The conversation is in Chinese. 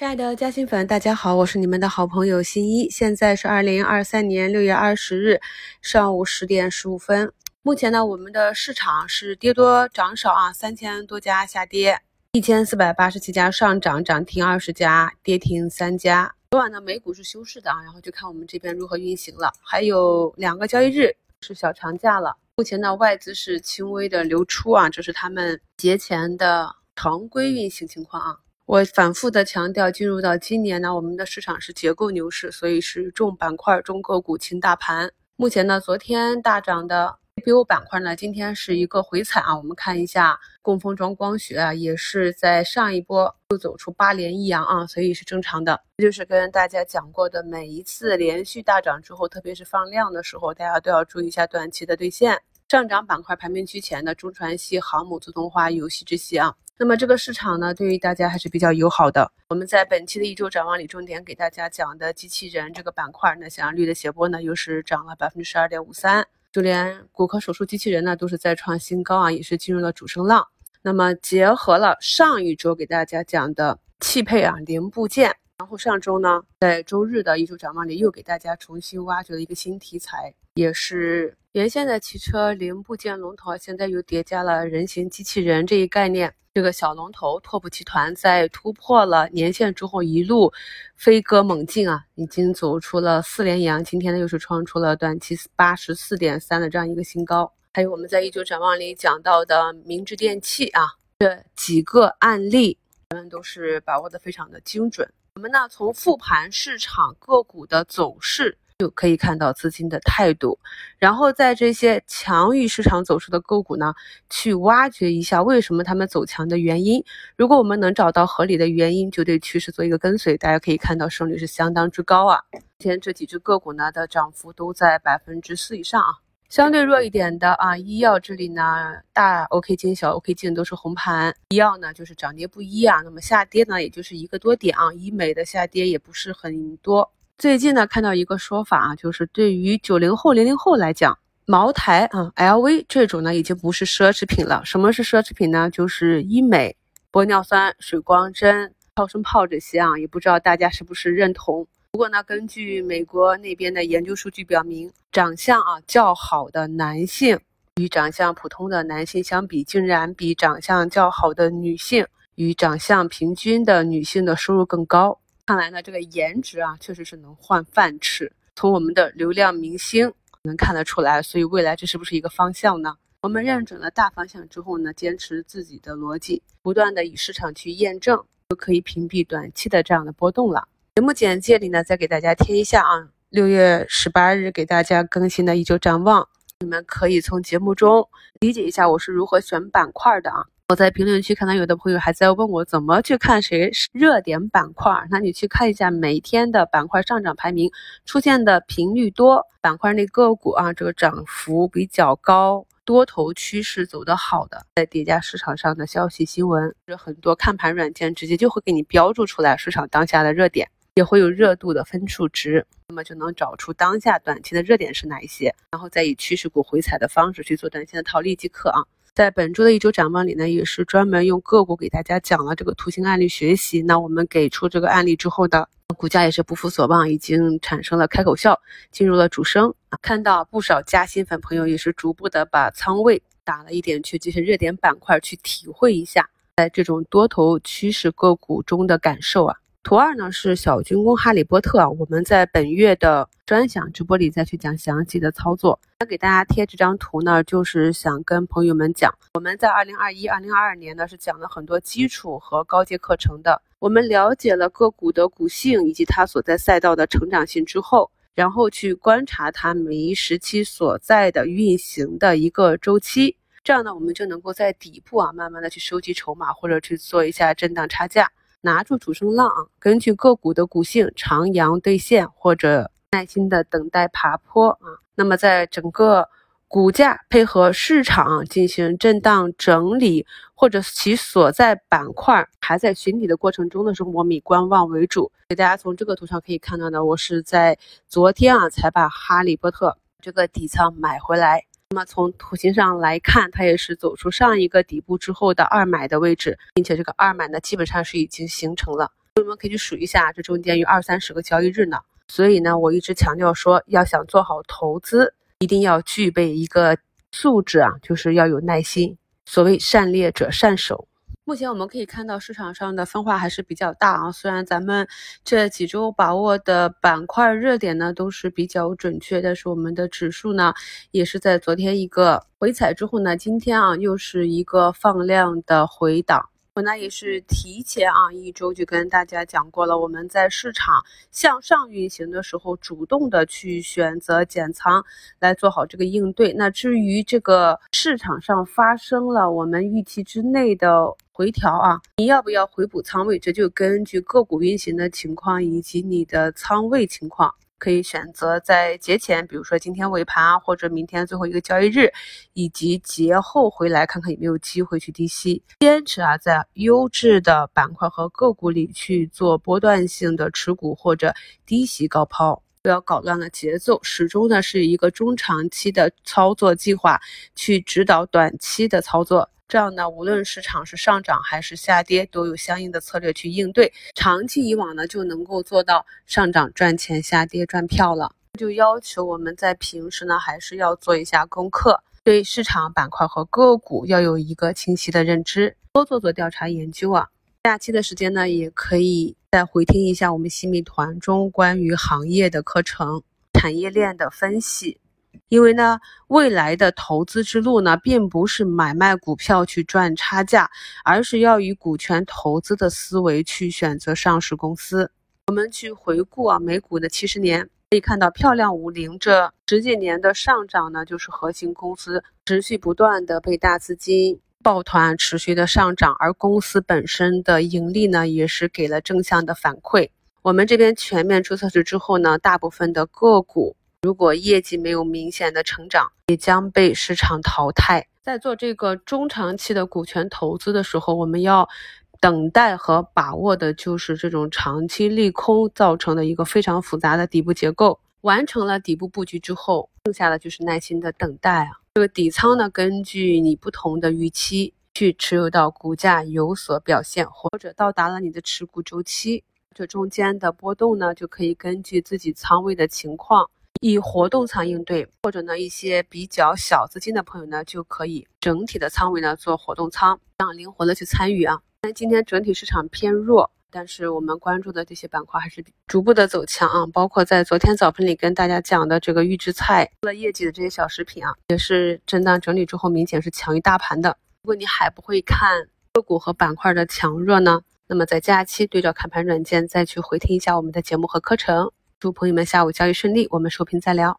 亲爱的嘉兴粉，大家好，我是你们的好朋友新一。现在是2023年6月20日上午10点15分。目前呢，我们的市场是跌多涨少啊，3000多家下跌，1487家上涨，涨停20家，跌停3家。昨晚呢，美股是休市的啊，然后就看我们这边如何运行了。还有两个交易日是小长假了。目前呢，外资是轻微的流出啊，这是他们节前的常规运行情况啊。我反复的强调，进入到今年呢，我们的市场是结构牛市，所以是重板块、重个股、轻大盘。目前呢，昨天大涨的 CPU 板块呢，今天是一个回踩啊。我们看一下供封装光学啊，也是在上一波又走出八连一阳啊，所以是正常的。这就是跟大家讲过的，每一次连续大涨之后，特别是放量的时候，大家都要注意一下短期的兑现。上涨板块排名居前的中船系、航母、自动化、有戏之系啊。那么这个市场呢，对于大家还是比较友好的。我们在本期的一周展望里，重点给大家讲的机器人这个板块呢，像绿的斜波呢，又是涨了 12.53%， 就连骨科手术机器人呢，都是在创新高啊，也是进入了主升浪。那么结合了上一周给大家讲的汽配啊、零部件，然后上周呢，在周日的一周展望里又给大家重新挖掘了一个新题材，也是原先的汽车零部件龙头，现在又叠加了人形机器人这一概念。这个小龙头拓普集团在突破了年线之后，一路飞鸽猛进啊，已经走出了四连阳，今天呢又是创出了短期 84.3 的这样一个新高。还有我们在一周展望里讲到的明治电器啊，这几个案例咱们都是把握的非常的精准。我们呢，从复盘市场个股的走势就可以看到资金的态度，然后在这些强于市场走势的个股呢，去挖掘一下为什么他们走强的原因。如果我们能找到合理的原因，就对趋势做一个跟随。大家可以看到胜率是相当之高啊，今天这几只个股呢的涨幅都在 4% 以上啊。相对弱一点的啊，医药这里呢，大 OK 金、小 OK 金都是红盘，医药呢就是涨跌不一啊，那么下跌呢也就是一个多点啊，医美的下跌也不是很多。最近呢，看到一个说法啊，就是对于90后、00后来讲，茅台啊、LV 这种呢，已经不是奢侈品了。什么是奢侈品呢？就是医美、玻尿酸、水光针、超声炮这些啊，也不知道大家是不是认同。不过呢，根据美国那边的研究数据表明，长相啊较好的男性与长相普通的男性相比，竟然比长相较好的女性与长相平均的女性的收入更高。看来呢，这个颜值啊，确实是能换饭吃，从我们的流量明星能看得出来，所以未来这是不是一个方向呢？我们认准了大方向之后呢，坚持自己的逻辑，不断的以市场去验证，就可以屏蔽短期的这样的波动了。节目简介里呢，再给大家贴一下啊，6月18日给大家更新的一周展望，你们可以从节目中理解一下我是如何选板块的啊。我在评论区看到有的朋友还在问我怎么去看谁热点板块，那你去看一下每天的板块上涨排名，出现的频率多，板块内个股啊，这个涨幅比较高，多头趋势走得好的，再叠加市场上的消息新闻，很多看盘软件直接就会给你标注出来市场当下的热点，也会有热度的分数值，那么就能找出当下短期的热点是哪一些，然后再以趋势股回踩的方式去做短线的套利即可啊。在本周的一周展望里呢，也是专门用个股给大家讲了这个图形案例学习。那我们给出这个案例之后的股价也是不负所望，已经产生了开口笑，进入了主升。看到不少加新粉朋友也是逐步的把仓位打了一点去这些热点板块，去体会一下在这种多头趋势个股中的感受啊。图二呢是小军工哈利波特啊，我们在本月的专享直播里再去讲详细的操作。那给大家贴这张图呢，就是想跟朋友们讲，我们在2021、2022年呢是讲了很多基础和高阶课程的，我们了解了个股的股性以及它所在赛道的成长性之后，然后去观察它每一时期所在的运行的一个周期，这样呢我们就能够在底部啊慢慢的去收集筹码，或者去做一下震荡差价，拿住主升浪啊，根据个股的股性长阳兑现，或者耐心的等待爬坡啊。那么在整个股价配合市场进行震荡整理，或者其所在板块还在寻底的过程中的时候，我们以观望为主。给大家从这个图上可以看到呢，我是在昨天啊才把哈利波特这个底仓买回来。那么从图形上来看，它也是走出上一个底部之后的二买的位置，并且这个二买呢基本上是已经形成了。你们可以去数一下，这中间有20-30个交易日呢。所以呢，我一直强调说，要想做好投资，一定要具备一个素质啊，就是要有耐心。所谓善猎者善守。目前我们可以看到市场上的分化还是比较大啊，虽然咱们这几周把握的板块热点呢都是比较准确，但是我们的指数呢也是在昨天一个回踩之后呢，今天啊又是一个放量的回档。我呢也是提前啊一周就跟大家讲过了，我们在市场向上运行的时候，主动的去选择减仓来做好这个应对。那至于这个市场上发生了我们预期之内的回调啊，你要不要回补仓位，这就根据个股运行的情况以及你的仓位情况，可以选择在节前，比如说今天尾盘或者明天最后一个交易日，以及节后回来看看有没有机会去低吸，坚持啊在优质的板块和个股里去做波段性的持股或者低吸高抛，不要搞乱了节奏，始终呢是一个中长期的操作计划去指导短期的操作。这样呢，无论市场是上涨还是下跌，都有相应的策略去应对。长期以往呢，就能够做到上涨赚钱，下跌赚票了。就要求我们在平时呢，还是要做一下功课，对市场板块和个股要有一个清晰的认知，多做做调查研究啊。假期的时间呢，也可以再回听一下我们新米团中关于行业的课程、产业链的分析。因为呢，未来的投资之路呢，并不是买卖股票去赚差价，而是要以股权投资的思维去选择上市公司。我们去回顾啊，美股的70年，可以看到漂亮50这十几年的上涨呢，就是核心公司持续不断的被大资金抱团持续的上涨，而公司本身的盈利呢，也是给了正向的反馈。我们这边全面注册制之后呢，大部分的个股如果业绩没有明显的成长，也将被市场淘汰。在做这个中长期的股权投资的时候，我们要等待和把握的就是这种长期利空造成的一个非常复杂的底部结构。完成了底部布局之后，剩下的就是耐心的等待啊。这个底仓呢，根据你不同的预期去持有到股价有所表现，或者到达了你的持股周期。这中间的波动呢，就可以根据自己仓位的情况以活动仓应对，或者呢一些比较小资金的朋友呢，就可以整体的仓位呢做活动仓，这样灵活的去参与啊。但今天整体市场偏弱，但是我们关注的这些板块还是逐步的走强啊，包括在昨天早盘里跟大家讲的这个预制菜做了业绩的这些小食品啊，也是震荡整理之后明显是强于大盘的。如果你还不会看个股和板块的强弱呢，那么在假期对照看盘软件再去回听一下我们的节目和课程。祝朋友们下午交易顺利，我们收评再聊。